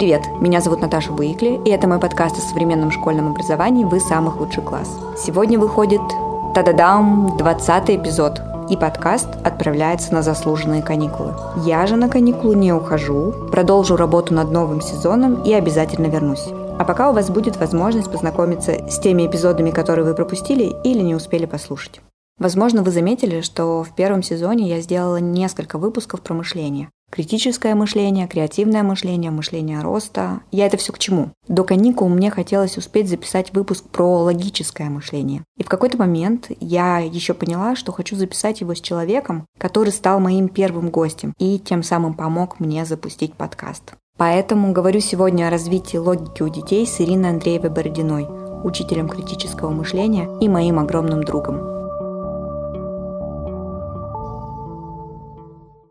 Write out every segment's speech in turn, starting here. Привет, меня зовут Наташа Буикли, и это мой подкаст о современном школьном образовании «Вы самый худший класс». Сегодня выходит, та-да-дам, 20-й эпизод, и подкаст отправляется на заслуженные каникулы. Я же на каникулы не ухожу, продолжу работу над новым сезоном и обязательно вернусь. А пока у вас будет возможность познакомиться с теми эпизодами, которые вы пропустили или не успели послушать. Возможно, вы заметили, что в первом сезоне я сделала несколько выпусков про мышление. Критическое мышление, креативное мышление, мышление роста. Я это все к чему? До каникул мне хотелось успеть записать выпуск про логическое мышление. И в какой-то момент я еще поняла, что хочу записать его с человеком, который стал моим первым гостем и тем самым помог мне запустить подкаст. Поэтому говорю сегодня о развитии логики у детей с Ириной Андреевой Бородиной, учителем критического мышления и моим огромным другом.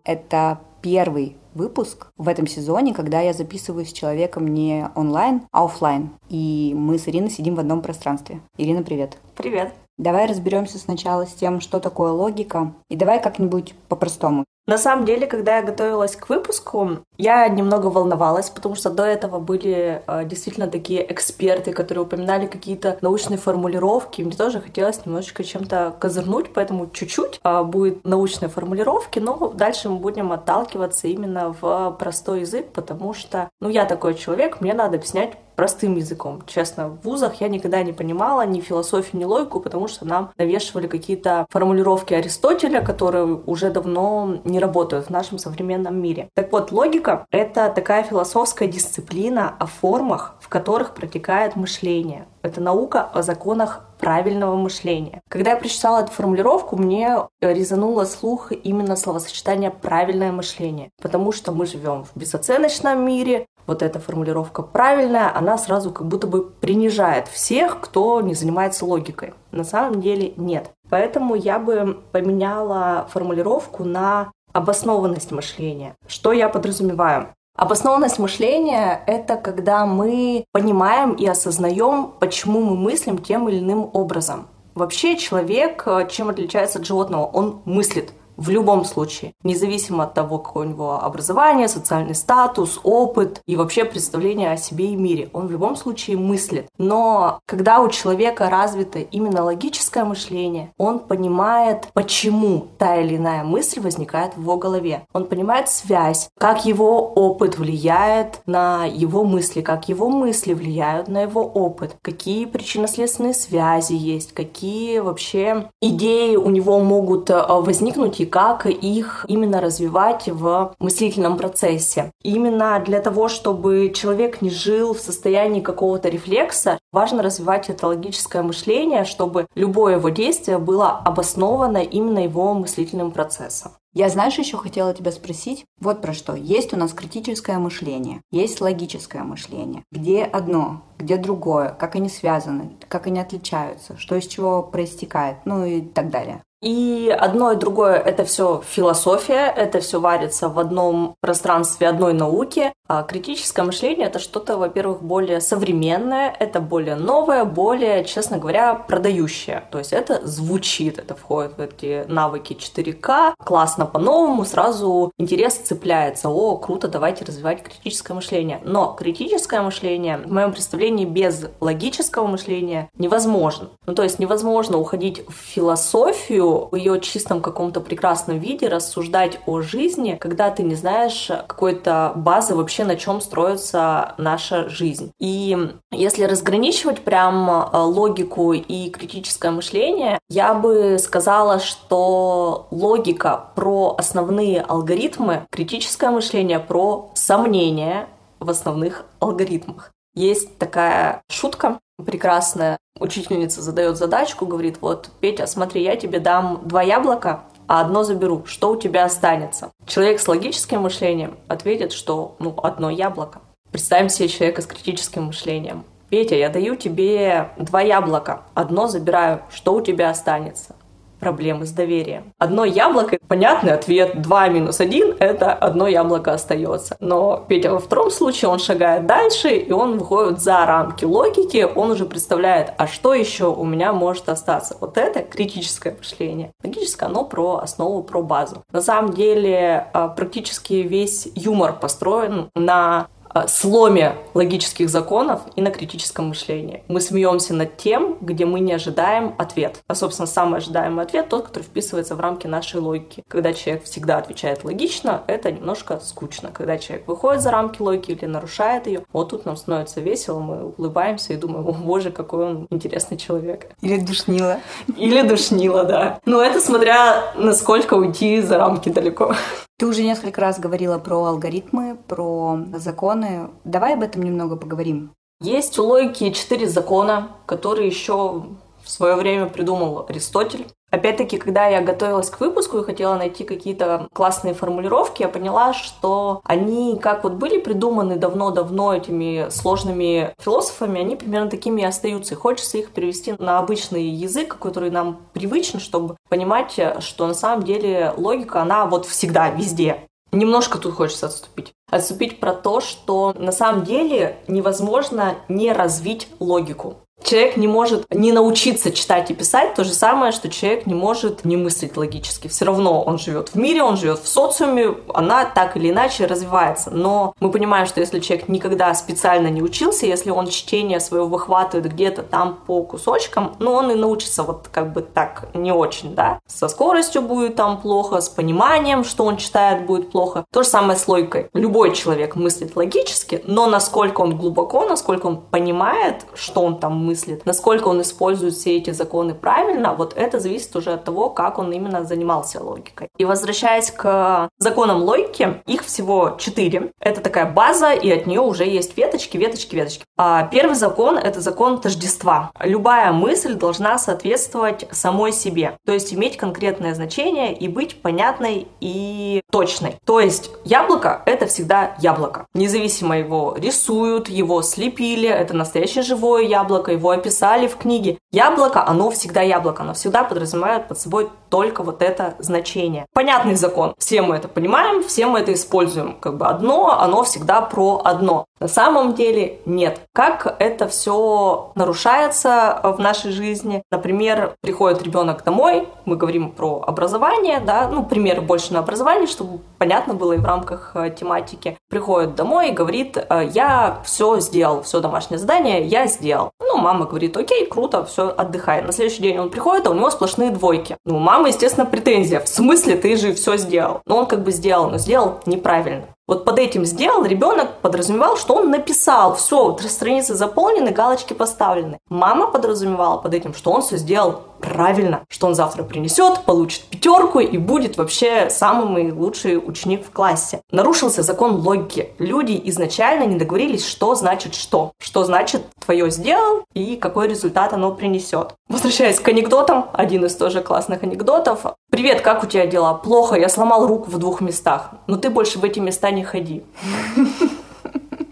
Это первый выпуск в этом сезоне, когда я записываюсь с человеком не онлайн, а офлайн. И мы с Ириной сидим в одном пространстве. Ирина, привет. Привет. Давай разберемся сначала с тем, что такое логика, и давай как-нибудь по-простому. На самом деле, когда я готовилась к выпуску, я немного волновалась, потому что до этого были действительно такие эксперты, которые упоминали какие-то научные формулировки. Мне тоже хотелось немножечко чем-то козырнуть, поэтому чуть-чуть будут научные формулировки, но дальше мы будем отталкиваться именно в простой язык, потому что, я такой человек, мне надо объяснять простым языком. Честно, в вузах я никогда не понимала ни философию, ни логику, потому что нам навешивали какие-то формулировки Аристотеля, которые уже давно не работают в нашем современном мире. Так вот, логика — это такая философская дисциплина о формах, в которых протекает мышление. Это наука о законах правильного мышления. Когда я прочитала эту формулировку, мне резануло слух именно словосочетание «правильное мышление», потому что мы живем в безоценочном мире. Вот эта формулировка «правильная», она сразу как будто бы принижает всех, кто не занимается логикой. На самом деле нет. Поэтому я бы поменяла формулировку на обоснованность мышления. Что я подразумеваю? Обоснованность мышления — это когда мы понимаем и осознаем, почему мы мыслим тем или иным образом. Вообще человек чем отличается от животного? Он мыслит. В любом случае, независимо от того, какое у него образование, социальный статус, опыт и вообще представление о себе и мире, он в любом случае мыслит. Но когда у человека развито именно логическое мышление, он понимает, почему та или иная мысль возникает в его голове. Он понимает связь, как его опыт влияет на его мысли, как его мысли влияют на его опыт, какие причинно-следственные связи есть, какие вообще идеи у него могут возникнуть и как их именно развивать в мыслительном процессе. Именно для того, чтобы человек не жил в состоянии какого-то рефлекса, важно развивать это логическое мышление, чтобы любое его действие было обосновано именно его мыслительным процессом. Я, еще хотела тебя спросить вот про что. Есть у нас критическое мышление, есть логическое мышление. Где одно, где другое, как они связаны, как они отличаются, что из чего проистекает, и так далее. И одно и другое — это все философия, это все варится в одном пространстве одной науки. А критическое мышление — это что-то, во-первых, более современное, это более новое, более, честно говоря, продающее. То есть это звучит, это входит в эти навыки 4К, классно по-новому, сразу интерес цепляется. О, круто, давайте развивать критическое мышление. Но критическое мышление, в моем представлении, без логического мышления невозможно. То есть невозможно уходить в философию, в ее чистом каком-то прекрасном виде, рассуждать о жизни, когда ты не знаешь какой-то базы вообще, на чем строится наша жизнь. И если разграничивать прям логику и критическое мышление, я бы сказала, что логика про основные алгоритмы, критическое мышление про сомнения в основных алгоритмах. Есть такая шутка прекрасная. Учительница задает задачку, говорит: вот, Петя, смотри, я тебе дам 2 яблока, а одно заберу. Что у тебя останется? Человек с логическим мышлением ответит, что 1 яблоко. Представим себе человека с критическим мышлением. Петя, я даю тебе 2 яблока, одно забираю. Что у тебя останется? Проблемы с доверием. 1 яблоко, понятный ответ, 2 минус 1, это 1 яблоко остается. Но Петя во втором случае, он шагает дальше, и он выходит за рамки логики, он уже представляет, а что еще у меня может остаться. Вот это критическое мышление. Логическое, оно про основу, про базу. На самом деле, практически весь юмор построен на сломе логических законов и на критическом мышлении. Мы смеемся над тем, где мы не ожидаем ответ. А, собственно, самый ожидаемый ответ — тот, который вписывается в рамки нашей логики. Когда человек всегда отвечает логично, это немножко скучно. Когда человек выходит за рамки логики или нарушает ее, вот тут нам становится весело, мы улыбаемся и думаем: о боже, какой он интересный человек. Или душнило. Или душнило, да. Но это смотря насколько уйти за рамки далеко. Ты уже несколько раз говорила про алгоритмы, про законы. Давай об этом немного поговорим. Есть у логики 4 закона, которые еще в свое время придумал Аристотель. Опять-таки, когда я готовилась к выпуску и хотела найти какие-то классные формулировки, я поняла, что они, как вот были придуманы давно-давно этими сложными философами, они примерно такими и остаются. И хочется их перевести на обычный язык, который нам привычен, чтобы понимать, что на самом деле логика, она вот всегда, везде. Немножко тут хочется отступить. Отступить про то, что на самом деле невозможно не развить логику. Человек не может не научиться читать и писать, то же самое, что человек не может не мыслить логически. Все равно он живет в мире, он живет в социуме, она так или иначе развивается. Но мы понимаем, что если человек никогда специально не учился, если он чтение свое выхватывает где-то там по кусочкам, ну он и научится вот как бы так не очень, да. Со скоростью будет там плохо, с пониманием, что он читает, будет плохо. То же самое с логикой. Любой человек мыслит логически, но насколько он глубоко, насколько он понимает, что он там мыслит, насколько он использует все эти законы правильно, вот это зависит уже от того, как он именно занимался логикой. И возвращаясь к законам логики, их всего 4. Это такая база, и от нее уже есть веточки, веточки, веточки. Первый закон — это закон тождества. Любая мысль должна соответствовать самой себе, то есть иметь конкретное значение и быть понятной и точной. То есть яблоко — это всегда яблоко. Независимо его рисуют, его слепили, это настоящее живое яблоко, его описали в книге. Яблоко, оно всегда яблоко, оно всегда подразумевает под собой только вот это значение. Понятный закон. Все мы это понимаем, все мы это используем. Как бы одно, оно всегда про одно. На самом деле нет. Как это все нарушается в нашей жизни? Например, приходит ребенок домой, мы говорим про образование, да, ну, пример больше на образование, чтобы понятно было и в рамках тематики. Приходит домой и говорит: я все сделал, все домашнее задание я сделал. Ну, мама говорит: окей, круто, все, отдыхай. На следующий день он приходит, а у него сплошные двойки. Ну, мама, естественно, претензия. В смысле, ты же все сделал? Но он как бы сделал, но сделал неправильно. Вот под этим «сделал» ребенок подразумевал, что он написал, все, вот страницы заполнены, галочки поставлены. Мама подразумевала под этим, что он все сделал правильно, что он завтра принесет, получит 5 и будет вообще самый лучший ученик в классе. Нарушился закон логики. Люди изначально не договорились, что значит что. Что значит твое «сделал» и какой результат оно принесет. Возвращаясь к анекдотам, один из тоже классных анекдотов. «Привет, как у тебя дела?» «Плохо, я сломал руку в 2 местах». «Но ты больше в эти места не ходи».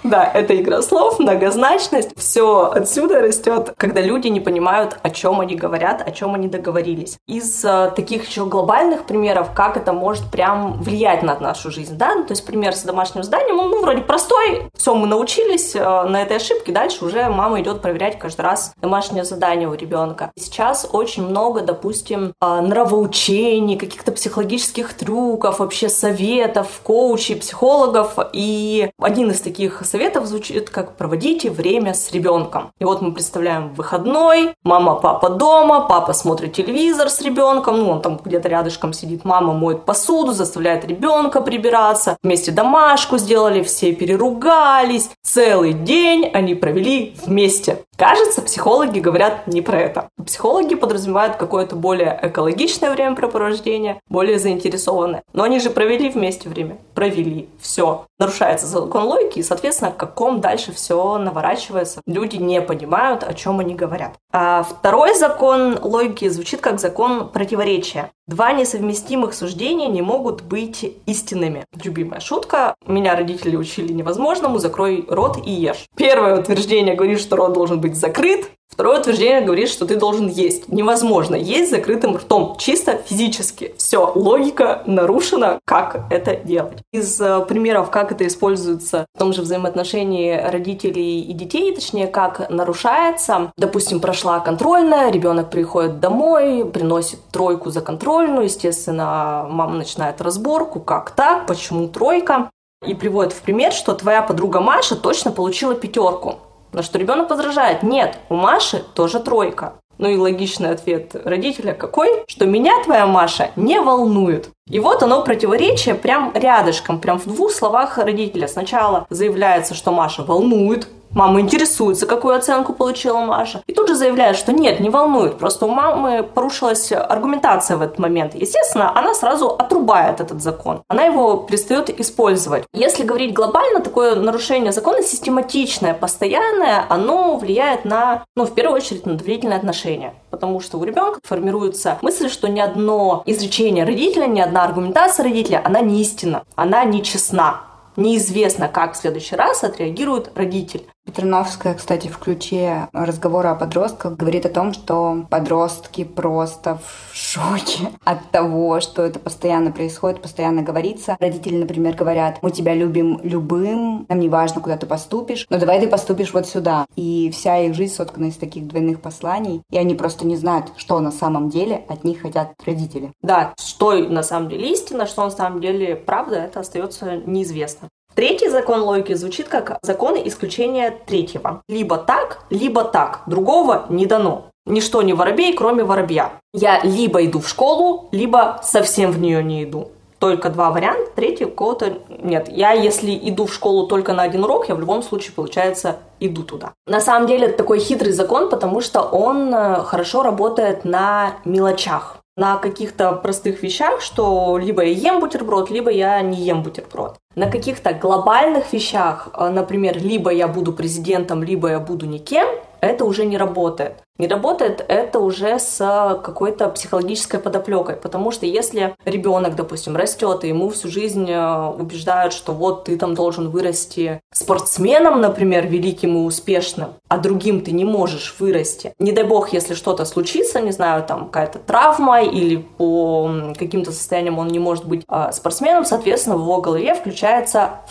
Да, это игра слов, многозначность. Все отсюда растет, когда люди не понимают, о чем они говорят, о чем они договорились. Из таких еще глобальных примеров, как это может прям влиять на нашу жизнь, да? Ну, то есть пример с домашним заданием, он вроде простой, все, мы научились на этой ошибке, дальше уже мама идет проверять каждый раз домашнее задание у ребенка. Сейчас очень много, допустим, нравоучений, каких-то психологических трюков, вообще советов, коучей, психологов, и один из таких советов звучит как: проводите время с ребенком. И вот мы представляем выходной, мама, папа дома, папа смотрит телевизор с ребенком, ну он там где-то рядышком сидит, мама моет посуду, заставляет ребенка прибираться, вместе домашку сделали, все переругались, целый день они провели вместе. Кажется, психологи говорят не про это. Психологи подразумевают какое-то более экологичное времяпрепровождение, более заинтересованное. Но они же провели вместе время. Провели. Все. Нарушается закон логики, и, соответственно, в каком дальше все наворачивается. Люди не понимают, о чем они говорят. А второй закон логики звучит как закон противоречия. Два несовместимых суждения не могут быть истинными. Любимая шутка. Меня родители учили невозможному: закрой рот и ешь. Первое утверждение говорит, что рот должен быть закрыт. Второе утверждение говорит, что ты должен есть. Невозможно есть закрытым ртом, чисто физически. Все, логика нарушена, как это делать. Из примеров, как это используется в том же взаимоотношении родителей и детей, точнее, как нарушается. Допустим, прошла контрольная, ребенок приходит домой, приносит 3 за контрольную, естественно, мама начинает разборку: как так, почему 3? И приводит в пример, что твоя подруга Маша точно получила 5. На что ребенок возражает: нет, у Маши тоже 3. Ну и логичный ответ родителя какой? Что меня твоя Маша не волнует. И вот оно противоречие прям рядышком, прям в 2 словах родителя. Сначала заявляется, что Маша волнует, мама интересуется, какую оценку получила Маша. И тут же заявляет, что нет, не волнует. Просто у мамы порушилась аргументация в этот момент. Естественно, она сразу отрубает этот закон. Она его перестает использовать. Если говорить глобально, такое нарушение закона систематичное, постоянное, оно влияет на, в первую очередь, на доверительные отношения. Потому что у ребенка формируется мысль, что ни одно изречение родителя, ни одна аргументация родителя, она не истинна, она не честна. Неизвестно, как в следующий раз отреагирует родитель. Петреновская, кстати, в ключе разговора о подростках говорит о том, что подростки просто в шоке от того, что это постоянно происходит, постоянно говорится. Родители, например, говорят: мы тебя любим любым, нам не важно, куда ты поступишь, но давай ты поступишь вот сюда. И вся их жизнь соткана из таких двойных посланий, и они просто не знают, что на самом деле от них хотят родители. Да, что на самом деле истина, что на самом деле правда, это остается неизвестно. 3 закон логики звучит как закон исключения 3. Либо так, другого не дано. Ничто не воробей, кроме воробья. Я либо иду в школу, либо совсем в нее не иду. Только 2 варианта, 3 у кого-то нет. Я, если иду в школу только на 1 урок, я в любом случае, получается, иду туда. На самом деле, это такой хитрый закон, потому что он хорошо работает на мелочах. На каких-то простых вещах, что либо я ем бутерброд, либо я не ем бутерброд. На каких-то глобальных вещах, например, либо я буду президентом, либо я буду никем, это уже не работает. Не работает это уже с какой-то психологической подоплекой, потому что если ребенок, допустим, растет, и ему всю жизнь убеждают, что вот ты там должен вырасти спортсменом, например, великим и успешным, а другим ты не можешь вырасти. Не дай бог, если что-то случится, не знаю, там какая-то травма или по каким-то состояниям он не может быть спортсменом, соответственно, в его голове включается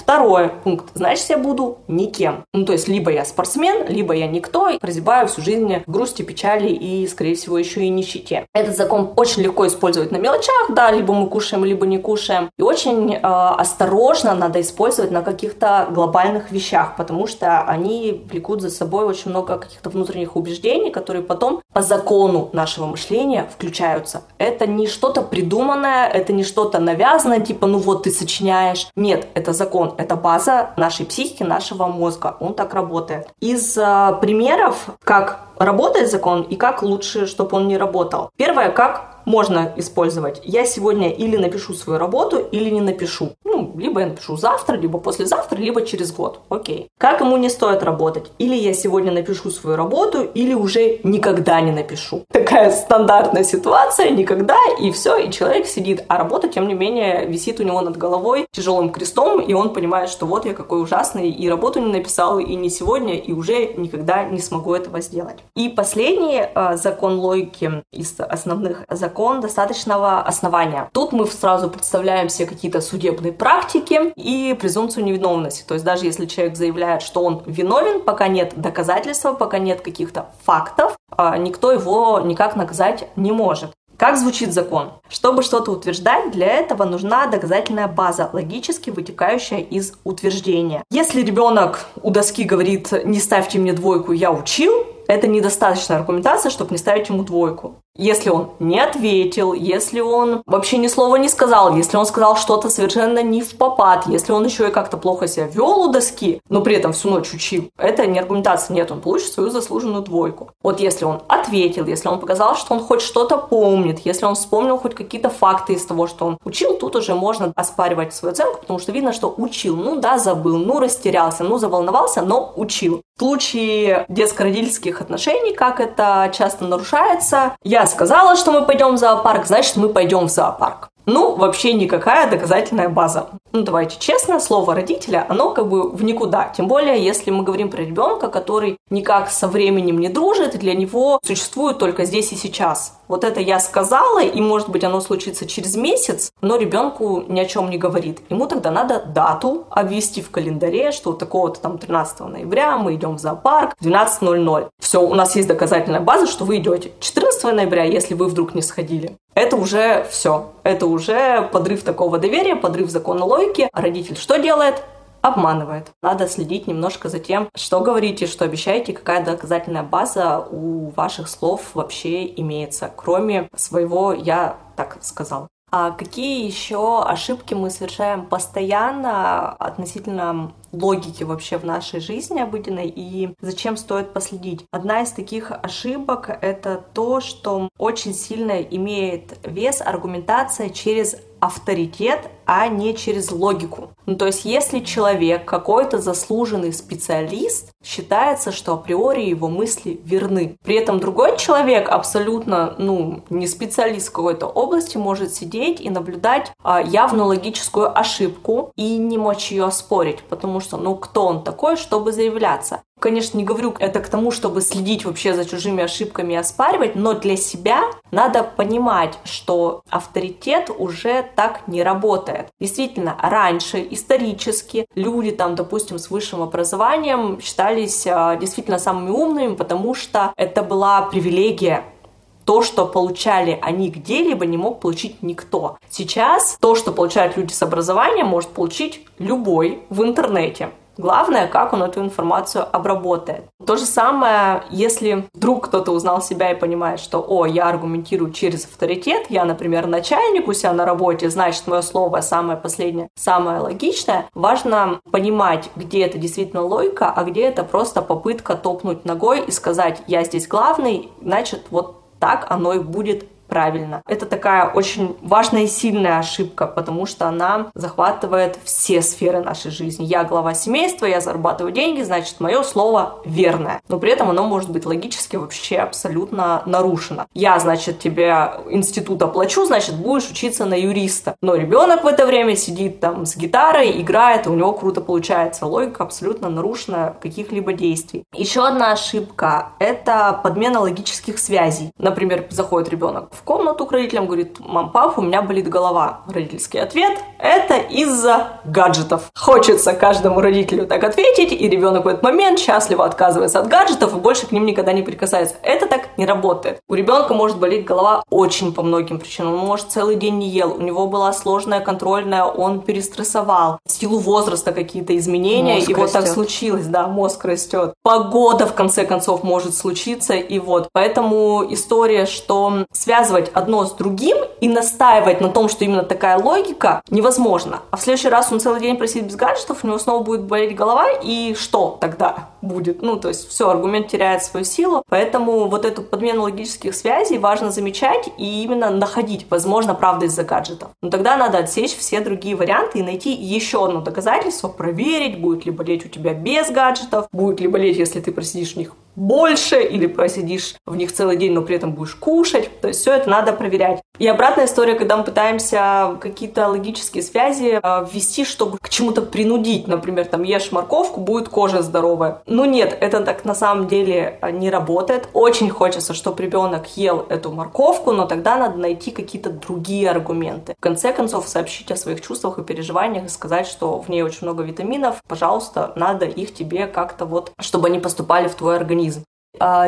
2 пункт. Значит, я буду никем. То есть либо я спортсмен, либо я никто, и прозябаю всю жизнь в грусти, печали и, скорее всего, еще и нищете. Этот закон очень легко использовать на мелочах, да, либо мы кушаем, либо не кушаем. И очень осторожно надо использовать на каких-то глобальных вещах, потому что они влекут за собой очень много каких-то внутренних убеждений, которые потом по закону нашего мышления включаются. Это не что-то придуманное, это не что-то навязанное, типа, вот ты сочиняешь. Нет, это закон, это база нашей психики, нашего мозга. Он так работает. Из примеров, как работает закон и как лучше, чтобы он не работал. Первое, как можно использовать. Я сегодня или напишу свою работу, или не напишу. Либо я напишу завтра, либо послезавтра, либо через год. Окей. Как ему не стоит работать? Или я сегодня напишу свою работу, или уже никогда не напишу. Такая стандартная ситуация, никогда, и все, и человек сидит. А работа, тем не менее, висит у него над головой тяжелым крестом, и он понимает, что вот я какой ужасный, и работу не написал, и не сегодня, и уже никогда не смогу этого сделать. И последний закон логики из основных законов, закон достаточного основания. Тут мы сразу представляем себе какие-то судебные практики и презумпцию невиновности. То есть даже если человек заявляет, что он виновен, пока нет доказательства, пока нет каких-то фактов, никто его никак наказать не может. Как звучит закон? Чтобы что-то утверждать, для этого нужна доказательная база, логически вытекающая из утверждения. Если ребенок у доски говорит: «Не ставьте мне 2, я учил», это недостаточная аргументация, чтобы не ставить ему 2. Если он не ответил, если он вообще ни слова не сказал, если он сказал что-то совершенно не впопад, если он еще и как-то плохо себя вел у доски, но при этом всю ночь учил, это не аргументация. Нет, он получит свою заслуженную 2. Вот если он ответил, если он показал, что он хоть что-то помнит, если он вспомнил хоть какие-то факты из того, что он учил, тут уже можно оспаривать свою оценку, потому что видно, что учил. Забыл, растерялся, заволновался, но учил. В случае детско-родительских отношений, как это часто нарушается: я сказала, что мы пойдем в зоопарк, значит, мы пойдем в зоопарк. Вообще никакая доказательная база. Давайте честно, слово родителя, оно как бы в никуда. Тем более, если мы говорим про ребенка, который никак со временем не дружит, и для него существует только здесь и сейчас. Вот это я сказала, и, может быть, оно случится через месяц, но ребенку ни о чем не говорит. Ему тогда надо дату обвести в календаре, что такого-то там 13 ноября мы идем в зоопарк, 12:00. Все, у нас есть доказательная база, что вы идете 14 ноября, если вы вдруг не сходили. Это уже все. Это уже подрыв такого доверия, подрыв закона логики. А родитель что делает? Обманывает. Надо следить немножко за тем, что говорите, что обещаете, какая доказательная база у ваших слов вообще имеется, кроме своего «я так сказал». А какие еще ошибки мы совершаем постоянно относительно логики вообще в нашей жизни обыденной и зачем стоит последить? Одна из таких ошибок — это то, что очень сильно имеет вес аргументация через авторитет, а не через логику. Ну, то есть если человек, какой-то заслуженный специалист, считается, что априори его мысли верны. При этом другой человек, абсолютно не специалист в какой-то области, может сидеть и наблюдать явную логическую ошибку и не мочь ее оспорить, потому что кто он такой, чтобы заявляться. Конечно, не говорю это к тому, чтобы следить вообще за чужими ошибками и оспаривать, но для себя надо понимать, что авторитет уже так не работает. Действительно, раньше исторически люди, допустим, с высшим образованием считались действительно самыми умными, потому что это была привилегия. То, что получали они где-либо, не мог получить никто. Сейчас то, что получают люди с образованием, может получить любой в интернете. Главное, как он эту информацию обработает. То же самое, если вдруг кто-то узнал себя и понимает, что я аргументирую через авторитет, я, например, начальник у себя на работе, значит, мое слово самое последнее, самое логичное. Важно понимать, где это действительно логика, а где это просто попытка топнуть ногой и сказать, я здесь главный, значит, вот так оно и будет правильно. Это такая очень важная и сильная ошибка, потому что она захватывает все сферы нашей жизни. Я глава семейства, я зарабатываю деньги, значит, мое слово верное. Но при этом оно может быть логически вообще абсолютно нарушено. Я, значит, тебе институт оплачу, значит, будешь учиться на юриста. Но ребенок в это время сидит с гитарой, играет, и у него круто получается. Логика абсолютно нарушена каких-либо действий. Еще одна ошибка — это подмена логических связей. Например, заходит ребенок в комнату к родителям, говорит: «Мам, пап, у меня болит голова». Родительский ответ: «Это из-за гаджетов». Хочется каждому родителю так ответить, и ребенок в этот момент счастливо отказывается от гаджетов и больше к ним никогда не прикасается. Это так не работает. У ребенка может болеть голова очень по многим причинам. Он, может, целый день не ел, у него была сложная контрольная, он перестрессовал. В силу возраста какие-то изменения, мозг и растет. Вот так случилось, мозг растет. Погода, в конце концов, может случиться, и вот. Поэтому история, что связь одно с другим и настаивать на том, что именно такая логика, невозможно. А в следующий раз он целый день просит без гаджетов, у него снова будет болеть голова, и что тогда будет? То есть все, аргумент теряет свою силу, поэтому вот эту подмену логических связей важно замечать и именно находить, возможно, правда из-за гаджетов. Но тогда надо отсечь все другие варианты и найти еще одно доказательство, проверить, будет ли болеть у тебя без гаджетов, будет ли болеть, если ты просидишь в них больше или просидишь в них целый день, но при этом будешь кушать. То есть все это надо проверять. И обратная история, когда мы пытаемся какие-то логические связи ввести, чтобы к чему-то принудить. Например, ешь морковку, будет кожа здоровая. Нет, это так на самом деле не работает. Очень хочется, чтобы ребенок ел эту морковку, но тогда надо найти какие-то другие аргументы. В конце концов, сообщить о своих чувствах и переживаниях и сказать, что в ней очень много витаминов. Пожалуйста, надо их тебе как-то чтобы они поступали в твой организм.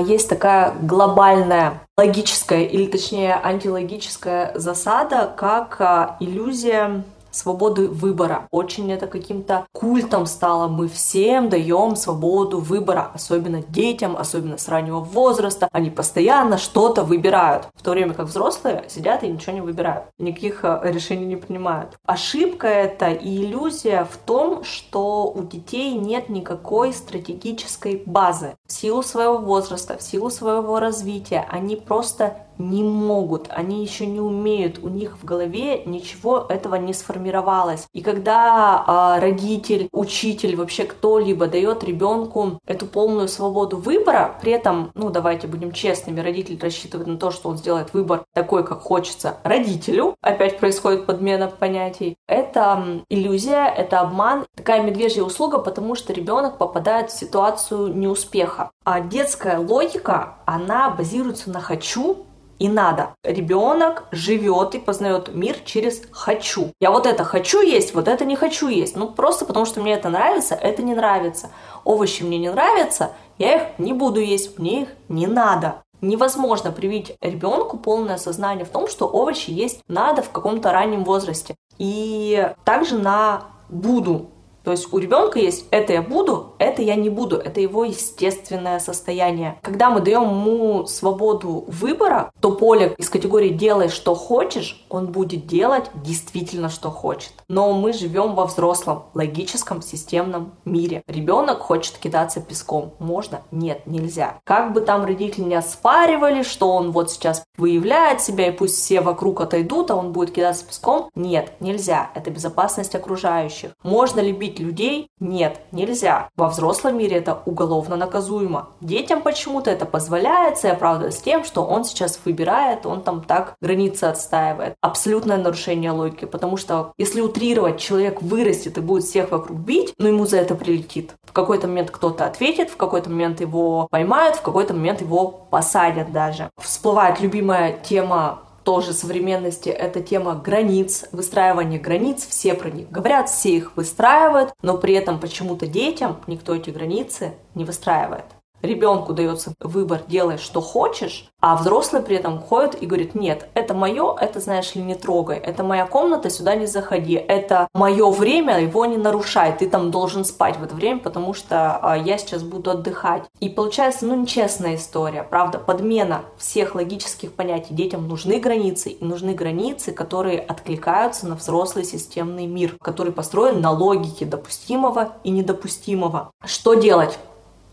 Есть такая глобальная логическая, или точнее антилогическая засада, как иллюзия свободы выбора. Очень это каким-то культом стало. Мы всем даем свободу выбора, особенно детям, особенно с раннего возраста. Они постоянно что-то выбирают, в то время как взрослые сидят и ничего не выбирают, никаких решений не принимают. Ошибка это и иллюзия в том, что у детей нет никакой стратегической базы. В силу своего возраста, в силу своего развития они просто не могут, они еще не умеют, у них в голове ничего этого не сформировалось. И когда родитель, учитель, вообще кто-либо дает ребенку эту полную свободу выбора, при этом, давайте будем честными, родитель рассчитывает на то, что он сделает выбор такой, как хочется родителю, опять происходит подмена понятий, это иллюзия, это обман, такая медвежья услуга, потому что ребенок попадает в ситуацию неуспеха. А детская логика, она базируется на «хочу» и «надо». Ребенок живет и познает мир через «хочу». Я вот это хочу есть, вот это не хочу есть. Просто потому, что мне это нравится, это не нравится. Овощи мне не нравятся, я их не буду есть, мне их не надо. Невозможно привить ребенку полное сознание в том, что овощи есть надо в каком-то раннем возрасте. И также на буду. То есть у ребенка есть это я буду, это я не буду. Это его естественное состояние. Когда мы даем ему свободу выбора, то Полик из категории «делай, что хочешь», он будет делать действительно, что хочет. Но мы живем во взрослом, логическом, системном мире. Ребенок хочет кидаться песком. Можно? Нет, нельзя. Как бы там родители не оспаривали, что он вот сейчас выявляет себя, и пусть все вокруг отойдут, а он будет кидаться песком. Нет, нельзя. Это безопасность окружающих. Можно любить людей? Нет, нельзя. Во взрослом мире это уголовно наказуемо. Детям почему-то это позволяется и оправдывается тем, что он сейчас выбирает, он там так границы отстаивает. Абсолютное нарушение логики, потому что если утрировать, человек вырастет и будет всех вокруг бить, но ему за это прилетит. В какой-то момент кто-то ответит, в какой-то момент его поймают, в какой-то момент его посадят даже. Всплывает любимая тема тоже современности, это тема границ, выстраивание границ, все про них говорят, все их выстраивают, но при этом почему-то детям никто эти границы не выстраивает. Ребенку дается выбор, делай, что хочешь, а взрослый при этом ходит и говорит, нет, это мое, это, знаешь ли, не трогай, это моя комната, сюда не заходи, это мое время, его не нарушай, ты там должен спать в это время, потому что я сейчас буду отдыхать. И получается, нечестная история, правда, подмена всех логических понятий. Детям нужны границы, и нужны границы, которые откликаются на взрослый системный мир, который построен на логике допустимого и недопустимого. Что делать?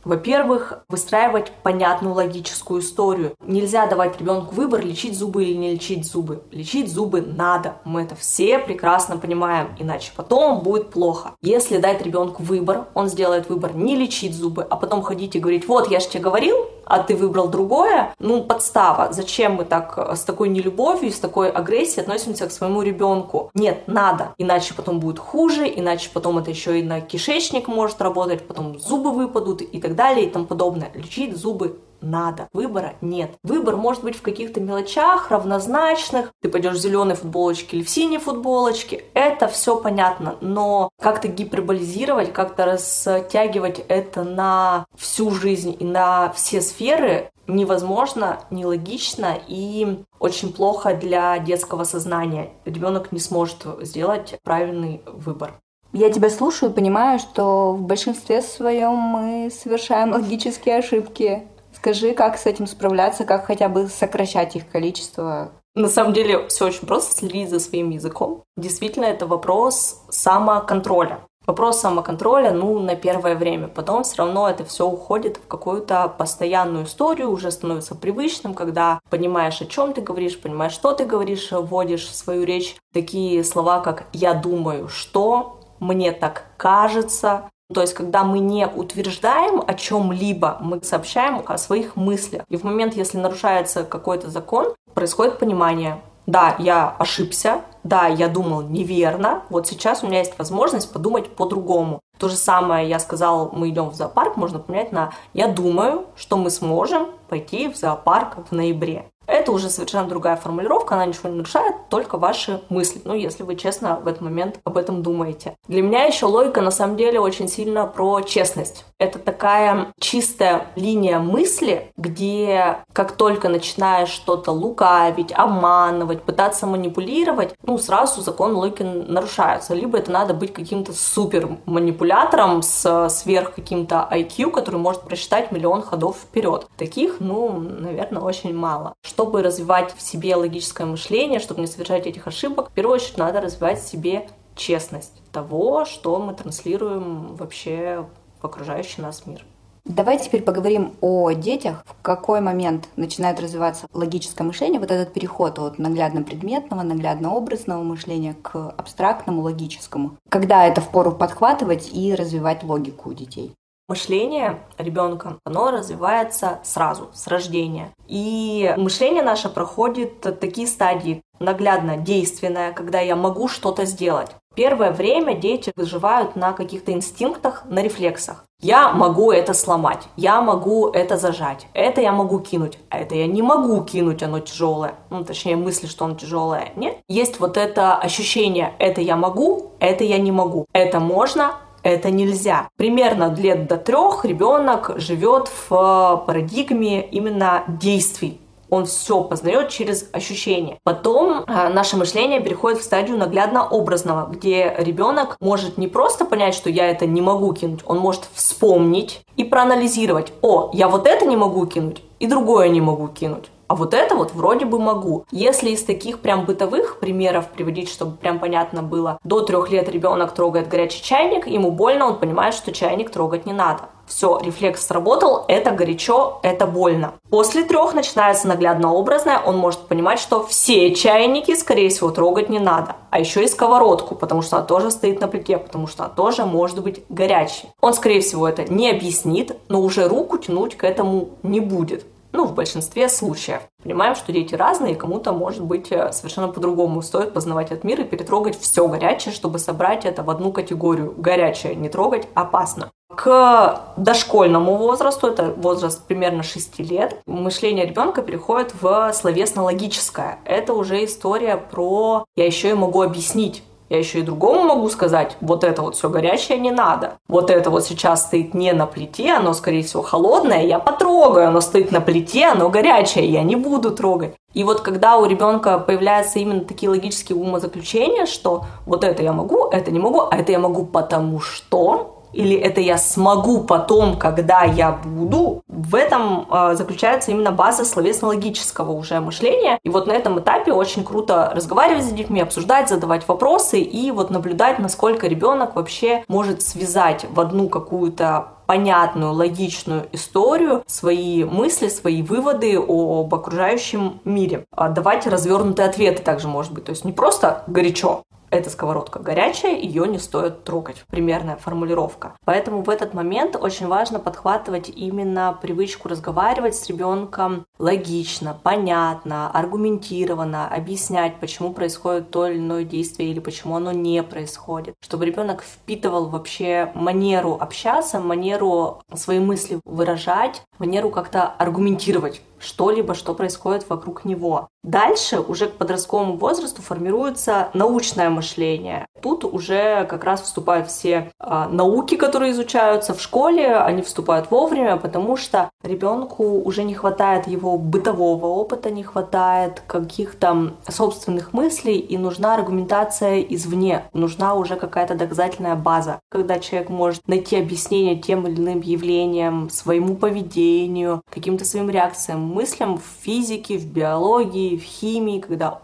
Во-первых, выстраивать понятную логическую историю. Нельзя давать ребенку выбор, лечить зубы или не лечить зубы. Лечить зубы надо. Мы это все прекрасно понимаем, иначе потом будет плохо. Если дать ребенку выбор, он сделает выбор не лечить зубы, а потом ходить и говорить, вот я же тебе говорил, а ты выбрал другое. Подстава. Зачем мы так с такой нелюбовью, с такой агрессией относимся к своему ребенку? Нет, надо. Иначе потом будет хуже, иначе потом это еще и на кишечник может работать, потом зубы выпадут и так далее и тому подобное. Лечить зубы надо. Выбора нет. Выбор может быть в каких-то мелочах, равнозначных. Ты пойдешь в зеленой футболочке или в синей футболочке. Это все понятно. Но как-то гиперболизировать, как-то растягивать это на всю жизнь и на все сферы невозможно, нелогично и очень плохо для детского сознания. Ребенок не сможет сделать правильный выбор. Я тебя слушаю и понимаю, что в большинстве своем мы совершаем логические ошибки. Скажи, как с этим справляться, как хотя бы сокращать их количество? На самом деле все очень просто, следить за своим языком. Действительно, это вопрос самоконтроля. Вопрос самоконтроля, на первое время. Потом все равно это все уходит в какую-то постоянную историю, уже становится привычным, когда понимаешь, о чем ты говоришь, понимаешь, что ты говоришь, вводишь в свою речь такие слова, как «я думаю, что», «мне так кажется». То есть, когда мы не утверждаем о чем-либо, мы сообщаем о своих мыслях. И в момент, если нарушается какой-то закон, происходит понимание. Да, я ошибся, да, я думал неверно, вот сейчас у меня есть возможность подумать по-другому. То же самое я сказала, мы идем в зоопарк, можно поменять на «я думаю, что мы сможем пойти в зоопарк в ноябре». Это уже совершенно другая формулировка, она ничего не нарушает, только ваши мысли, если вы честно в этот момент об этом думаете. Для меня еще логика на самом деле очень сильно про честность. Это такая чистая линия мысли, где как только начинаешь что-то лукавить, обманывать, пытаться манипулировать, сразу закон логики нарушается. Либо это надо быть каким-то супер манипулятором с сверх каким-то IQ, который может просчитать миллион ходов вперед. Таких, наверное, очень мало. Чтобы развивать в себе логическое мышление, чтобы не совершать этих ошибок, в первую очередь надо развивать в себе честность того, что мы транслируем вообще в окружающий нас мир. Давай теперь поговорим о детях. В какой момент начинает развиваться логическое мышление, вот этот переход от наглядно-предметного, наглядно-образного мышления к абстрактному, логическому? Когда это впору подхватывать и развивать логику у детей? Мышление ребенка, оно развивается сразу, с рождения. И мышление наше проходит такие стадии. Наглядно-действенное, когда я могу что-то сделать. Первое время дети выживают на каких-то инстинктах, на рефлексах. Я могу это сломать, я могу это зажать, это я могу кинуть, а это я не могу кинуть, оно тяжелое. Точнее, мысли, что оно тяжелое, нет. Есть вот это ощущение, это я могу, это я не могу, это можно, это нельзя. Примерно лет до 3 ребенок живет в парадигме именно действий. Он все познает через ощущения. Потом наше мышление переходит в стадию наглядно-образного, где ребенок может не просто понять, что я это не могу кинуть, он может вспомнить и проанализировать: о, я вот это не могу кинуть, и другое не могу кинуть. А вот это вот вроде бы могу. Если из таких прям бытовых примеров приводить, чтобы прям понятно было, до 3 лет ребенок трогает горячий чайник, ему больно, он понимает, что чайник трогать не надо. Все, рефлекс сработал, это горячо, это больно. После 3 начинается наглядно-образное, он может понимать, что все чайники, скорее всего, трогать не надо. А еще и сковородку, потому что она тоже стоит на плите, потому что она тоже может быть горячей. Он, скорее всего, это не объяснит, но уже руку тянуть к этому не будет. В большинстве случаев. Понимаем, что дети разные, кому-то, может быть, совершенно по-другому стоит познавать этот мир и перетрогать все горячее, чтобы собрать это в одну категорию. Горячее не трогать опасно. К дошкольному возрасту, это возраст примерно 6 лет, мышление ребенка переходит в словесно-логическое. Это уже история про «я еще и могу объяснить». Я еще и другому могу сказать: вот это вот все горячее не надо. Вот это вот сейчас стоит не на плите, оно, скорее всего, холодное, я потрогаю. Оно стоит на плите, оно горячее, я не буду трогать. И вот когда у ребенка появляются именно такие логические умозаключения, что вот это я могу, это не могу, а это я могу потому что... или это я смогу потом, когда я буду, в этом заключается именно база словесно-логического уже мышления. И вот на этом этапе очень круто разговаривать с детьми, обсуждать, задавать вопросы и вот наблюдать, насколько ребенок вообще может связать в одну какую-то понятную, логичную историю, свои мысли, свои выводы об окружающем мире. Давать развернутые ответы также может быть. То есть не просто горячо. Эта сковородка горячая, ее не стоит трогать. Примерная формулировка. Поэтому в этот момент очень важно подхватывать именно привычку разговаривать с ребенком логично, понятно, аргументированно, объяснять, почему происходит то или иное действие или почему оно не происходит. Чтобы ребенок впитывал вообще манеру общаться, манеру свои мысли выражать, манеру как-то аргументировать что-либо, что происходит вокруг него. Дальше уже к подростковому возрасту формируется научное мышление. Тут уже как раз вступают все науки, которые изучаются в школе, они вступают вовремя, потому что ребенку уже не хватает его бытового опыта, не хватает каких-то собственных мыслей, и нужна аргументация извне, нужна уже какая-то доказательная база, когда человек может найти объяснение тем или иным явлениям, своему поведению, каким-то своим реакциям, мыслям в физике, в биологии, в химии, когда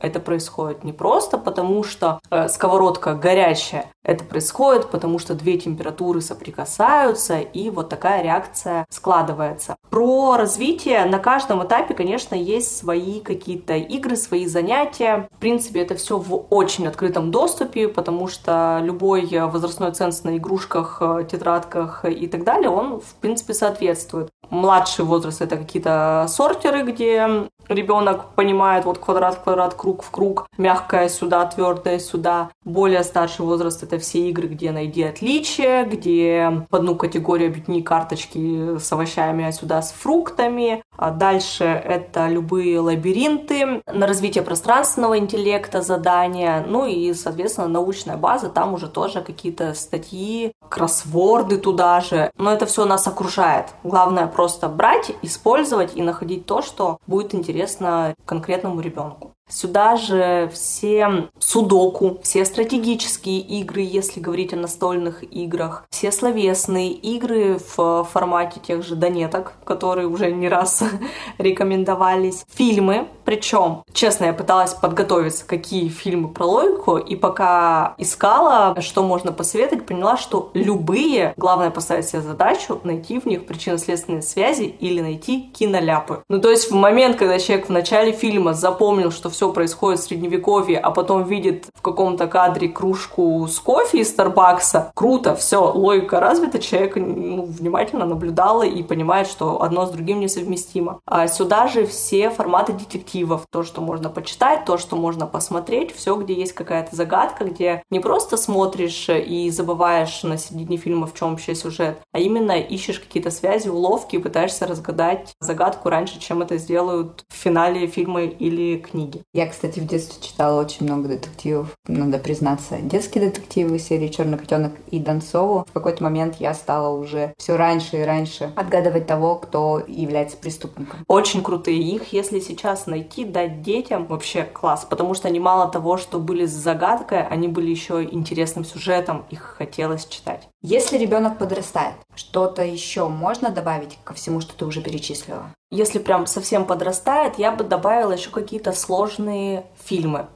это происходит не просто потому, что сковородка горячая, это происходит потому, что 2 температуры соприкасаются, и вот такая реакция складывается. Про развитие на каждом этапе, конечно, есть свои какие-то игры, свои занятия. В принципе, это все в очень открытом доступе, потому что любой возрастной ценз на игрушках, тетрадках и так далее, он, в принципе, соответствует. Младший возраст — это какие-то сортеры, где ребенок понимает: вот квадрат в квадрат, круг в круг, мягкое сюда, твердое сюда. Более старший возраст — это все игры, где найди отличия, где в одну категорию объедини карточки с овощами, а сюда с фруктами. А дальше это любые лабиринты, на развитие пространственного интеллекта задания, и, соответственно, научная база, там уже тоже какие-то статьи, кроссворды туда же. Но это все нас окружает. Главное — просто брать, использовать и находить то, что будет интересно конкретному ребенку. Сюда же все судоку, все стратегические игры, если говорить о настольных играх, все словесные игры в формате тех же донеток, которые уже не раз рекомендовались, фильмы. Причем, честно, я пыталась подготовиться, какие фильмы про логику, и пока искала, что можно посоветовать, поняла, что любые, главное поставить себе задачу, найти в них причинно-следственные связи или найти киноляпы. То есть в момент, когда человек в начале фильма запомнил, что все происходит в средневековье, а потом видит в каком-то кадре кружку с кофе из Старбакса. Круто, все, логика развита, человек внимательно наблюдал и понимает, что одно с другим несовместимо. А сюда же все форматы детектива. архивов, то, что можно почитать, то, что можно посмотреть, все, где есть какая-то загадка, где не просто смотришь и забываешь на середине фильма, в чем вообще сюжет, а именно ищешь какие-то связи, уловки и пытаешься разгадать загадку раньше, чем это сделают в финале фильма или книги. Я, кстати, в детстве читала очень много детективов, надо признаться. Детские детективы серии «Черный котенок» и «Донцову». В какой-то момент я стала уже все раньше и раньше отгадывать того, кто является преступником. Очень крутые. Их, если сейчас найти, дать детям, вообще класс. Потому что они мало того, что были с загадкой, они были еще интересным сюжетом, их хотелось читать. Если ребенок подрастает, что-то еще можно добавить ко всему, что ты уже перечислила? Если прям совсем подрастает, я бы добавила еще какие-то сложные фильмы.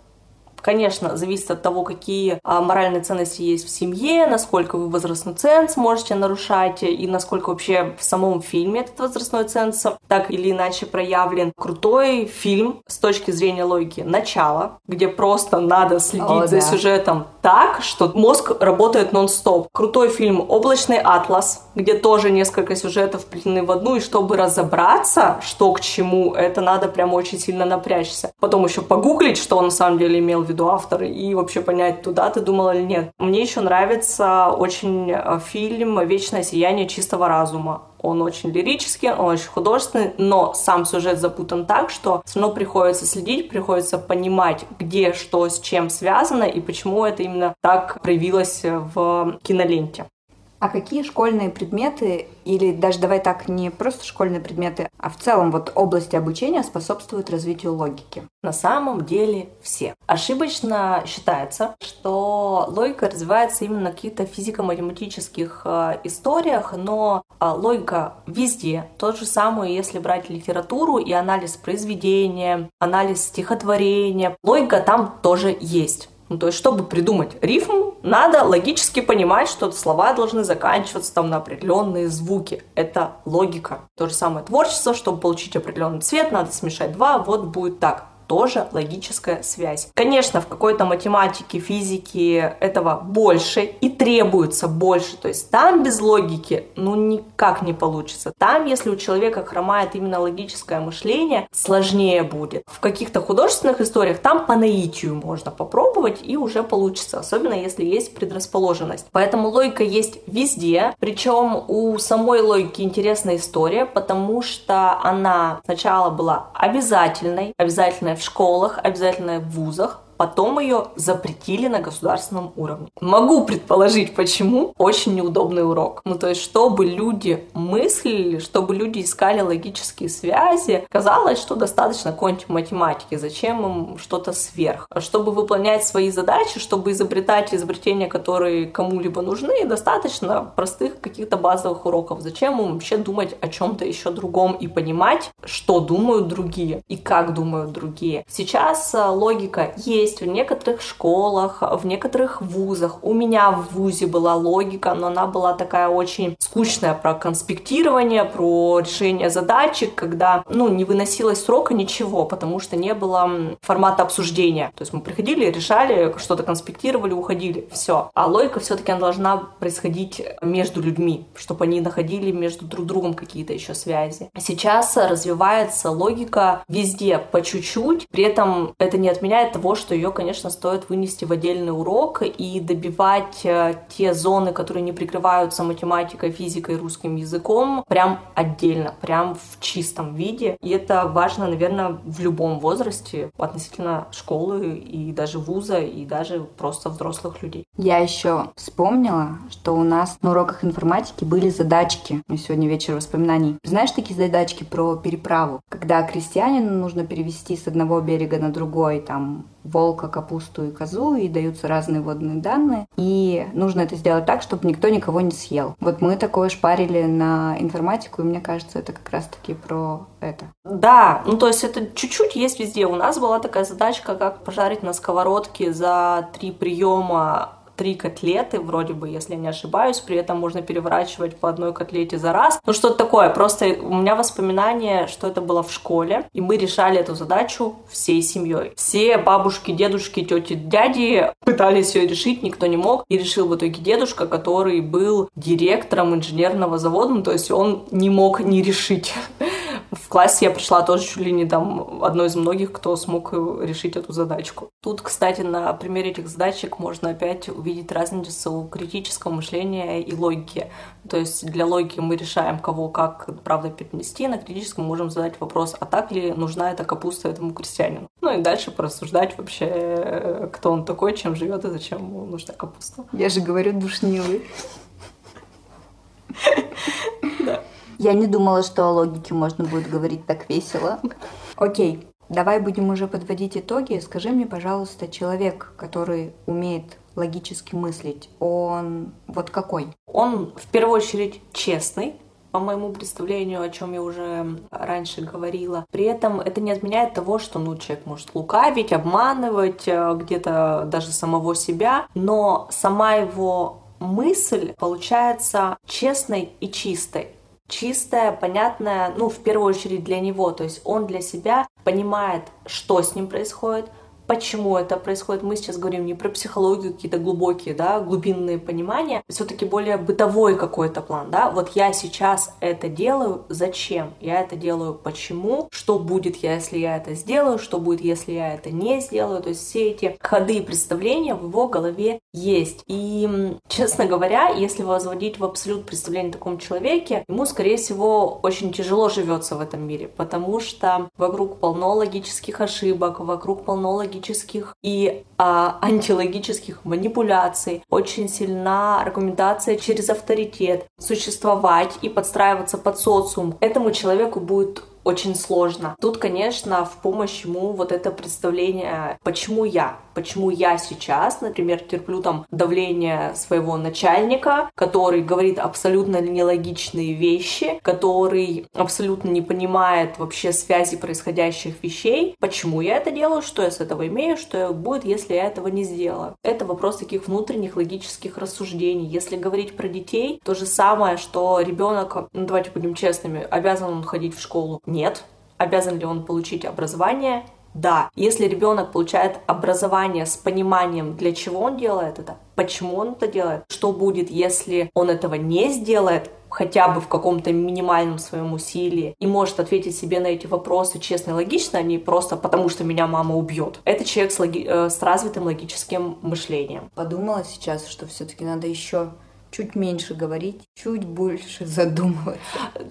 Конечно, зависит от того, какие моральные ценности есть в семье, насколько вы возрастной ценз можете нарушать и насколько вообще в самом фильме этот возрастной ценз так или иначе проявлен. Крутой фильм с точки зрения логики «Начало», где просто надо следить за сюжетом так, что мозг работает нон-стоп. Крутой фильм «Облачный атлас», где тоже несколько сюжетов вплетены в одну, и чтобы разобраться, что к чему, это надо прям очень сильно напрячься. Потом еще погуглить, что он на самом деле имел в виду автор, и вообще понять, туда ты думала или нет. Мне еще нравится очень фильм «Вечное сияние чистого разума». Он очень лирический, он очень художественный, но сам сюжет запутан так, что все равно приходится следить, приходится понимать, где что с чем связано и почему это именно так проявилось в киноленте. А какие школьные предметы, или даже давай так, не просто школьные предметы, а в целом вот области обучения способствуют развитию логики? На самом деле все. Ошибочно считается, что логика развивается именно на каких-то физико-математических историях, но логика везде. То же самое, если брать литературу и анализ произведения, анализ стихотворения. Логика там тоже есть. Ну, то есть, чтобы придумать рифм, надо логически понимать, что слова должны заканчиваться там на определенные звуки. Это логика. То же самое творчество, чтобы получить определенный цвет, надо смешать два, вот будет так. Тоже логическая связь. Конечно, в какой-то математике, физике этого больше и требуется больше. То есть там без логики ну никак не получится. Там, если у человека хромает именно логическое мышление, сложнее будет. В каких-то художественных историях там по наитию можно попробовать и уже получится. Особенно если есть предрасположенность. Поэтому логика есть везде. Причем у самой логики интересная история, потому что она сначала была обязательной в школах, обязательно в вузах, потом ее запретили на государственном уровне. Могу предположить, почему. Очень неудобный урок. Ну, то есть, чтобы люди мыслили, чтобы люди искали логические связи, казалось, что достаточно какой-нибудь математики, зачем им что-то сверх. Чтобы выполнять свои задачи, чтобы изобретать изобретения, которые кому-либо нужны, достаточно простых каких-то базовых уроков. Зачем им вообще думать о чем-то еще другом и понимать, что думают другие и как думают другие. Сейчас логика есть. Есть в некоторых школах, в некоторых вузах. У меня в вузе была логика, но она была такая очень скучная, про конспектирование, про решение задачек, когда, не выносилось срока ничего, потому что не было формата обсуждения. То есть мы приходили, решали, что-то конспектировали, уходили, все. А логика все-таки она должна происходить между людьми, чтобы они находили между друг другом какие-то еще связи. Сейчас развивается логика везде, по чуть-чуть, при этом это не отменяет того, что ее, конечно, стоит вынести в отдельный урок и добивать те зоны, которые не прикрываются математикой, физикой, русским языком, прям отдельно, прям в чистом виде. И это важно, наверное, в любом возрасте относительно школы и даже вуза, и даже просто взрослых людей. Я еще вспомнила, что у нас на уроках информатики были задачки. У меня сегодня вечер воспоминаний. Знаешь, такие задачки про переправу? Когда крестьянину нужно перевести с одного берега на другой, там, волка, капусту и козу, и даются разные водные данные. И нужно это сделать так, чтобы никто никого не съел. Вот мы такое шпарили на информатику, и мне кажется, это как раз-таки про это. Да, то есть это чуть-чуть есть везде. У нас была такая задачка, как пожарить на сковородке за 3 приема 3 котлеты, вроде бы, если я не ошибаюсь, при этом можно переворачивать по 1 котлете за раз. Что-то такое. Просто у меня воспоминания, что это было в школе, и мы решали эту задачу всей семьей. Все бабушки, дедушки, тети, дяди пытались ее решить, никто не мог. И решил в итоге дедушка, который был директором инженерного завода, то есть он не мог не решить. В классе я пришла тоже чуть ли не там одной из многих, кто смог решить эту задачку. Тут, кстати, на примере этих задачек можно опять увидеть разницу критического мышления и логики. То есть для логики мы решаем, кого как, правда, перенести, на критическом можем задать вопрос, а так ли нужна эта капуста этому крестьянину? Ну и дальше порассуждать вообще, кто он такой, чем живет и зачем ему нужна капуста. Я же говорю, душнилый. Я не думала, что о логике можно будет говорить так весело. Окей, давай будем уже подводить итоги. Скажи мне, пожалуйста, человек, который умеет логически мыслить, он вот какой? Он в первую очередь честный, по моему представлению, о чем я уже раньше говорила. При этом это не отменяет того, что человек может лукавить, обманывать, где-то даже самого себя, но сама его мысль получается честной и чистой. Чистая, понятная, в первую очередь для него, то есть он для себя понимает, что с ним происходит, почему это происходит. Мы сейчас говорим не про психологию, какие-то глубокие, глубинные понимания, все-таки более бытовой какой-то план, вот я сейчас это делаю, зачем я это делаю, почему, что будет, если я это сделаю, что будет, если я это не сделаю, то есть все эти ходы и представления в его голове есть. И, честно говоря, если возводить в абсолют представление о таком человеке, ему, скорее всего, очень тяжело живется в этом мире, потому что вокруг полно логических ошибок, вокруг полно логических и антилогических манипуляций, очень сильна аргументация через авторитет, существовать и подстраиваться под социум. Этому человеку будет очень сложно. Тут, конечно, в помощь ему вот это представление, почему я сейчас, например, терплю там давление своего начальника, который говорит абсолютно нелогичные вещи, который абсолютно не понимает вообще связи происходящих вещей, почему я это делаю, что я с этого имею, что будет, если я этого не сделаю. Это вопрос таких внутренних логических рассуждений. Если говорить про детей, то же самое, что ребенок, давайте будем честными, обязан он ходить в школу? Нет. Обязан ли он получить образование? Да. Если ребенок получает образование с пониманием, для чего он делает это, почему он это делает, что будет, если он этого не сделает, хотя бы в каком-то минимальном своем усилии, и может ответить себе на эти вопросы честно и логично, а не просто потому, что меня мама убьет. Это человек с развитым логическим мышлением. Подумала сейчас, что все-таки надо еще чуть меньше говорить, чуть больше задумываться.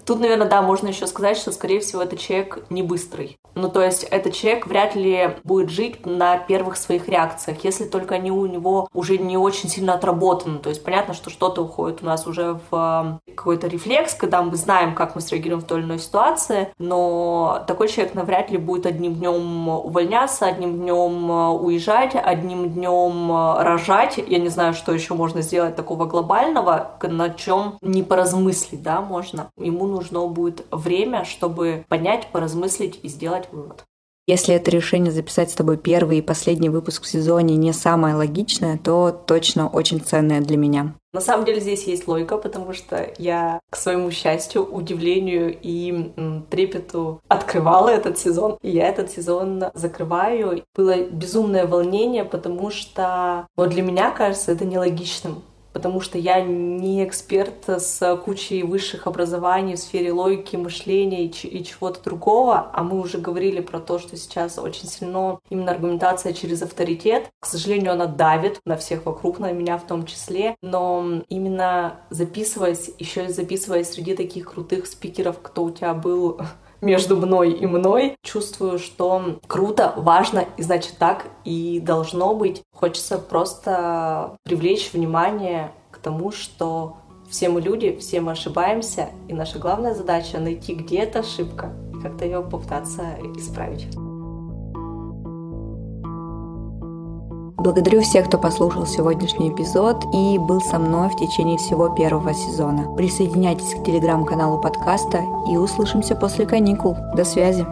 Тут, наверное, можно еще сказать, что, скорее всего, этот человек не быстрый. То есть этот человек вряд ли будет жить на первых своих реакциях, если только они у него уже не очень сильно отработаны. То есть понятно, что что-то уходит у нас уже в какой-то рефлекс, когда мы знаем, как мы среагируем в той или иной ситуации, но такой человек навряд ли будет одним днем увольняться, одним днем уезжать, одним днем рожать. Я не знаю, что еще можно сделать такого глобального, на чем не поразмыслить, можно. Ему нужно будет время, чтобы понять, поразмыслить и сделать вывод. Если это решение записать с тобой первый и последний выпуск в сезоне не самое логичное, то точно очень ценное для меня. На самом деле здесь есть логика, потому что я, к своему счастью, удивлению и трепету открывала этот сезон. И я этот сезон закрываю. Было безумное волнение, потому что для меня кажется это нелогичным. Потому что я не эксперт с кучей высших образований в сфере логики, мышления и чего-то другого, а мы уже говорили про то, что сейчас очень сильно именно аргументация через авторитет. К сожалению, она давит на всех вокруг, на меня в том числе, но именно записываясь среди таких крутых спикеров, кто у тебя был между мной и мной, чувствую, что круто, важно, и значит так и должно быть. Хочется просто привлечь внимание к тому, что все мы люди, все мы ошибаемся, и наша главная задача — найти, где эта ошибка, и как-то ее попытаться исправить. Благодарю всех, кто послушал сегодняшний эпизод и был со мной в течение всего первого сезона. Присоединяйтесь к телеграм-каналу подкаста и услышимся после каникул. До связи!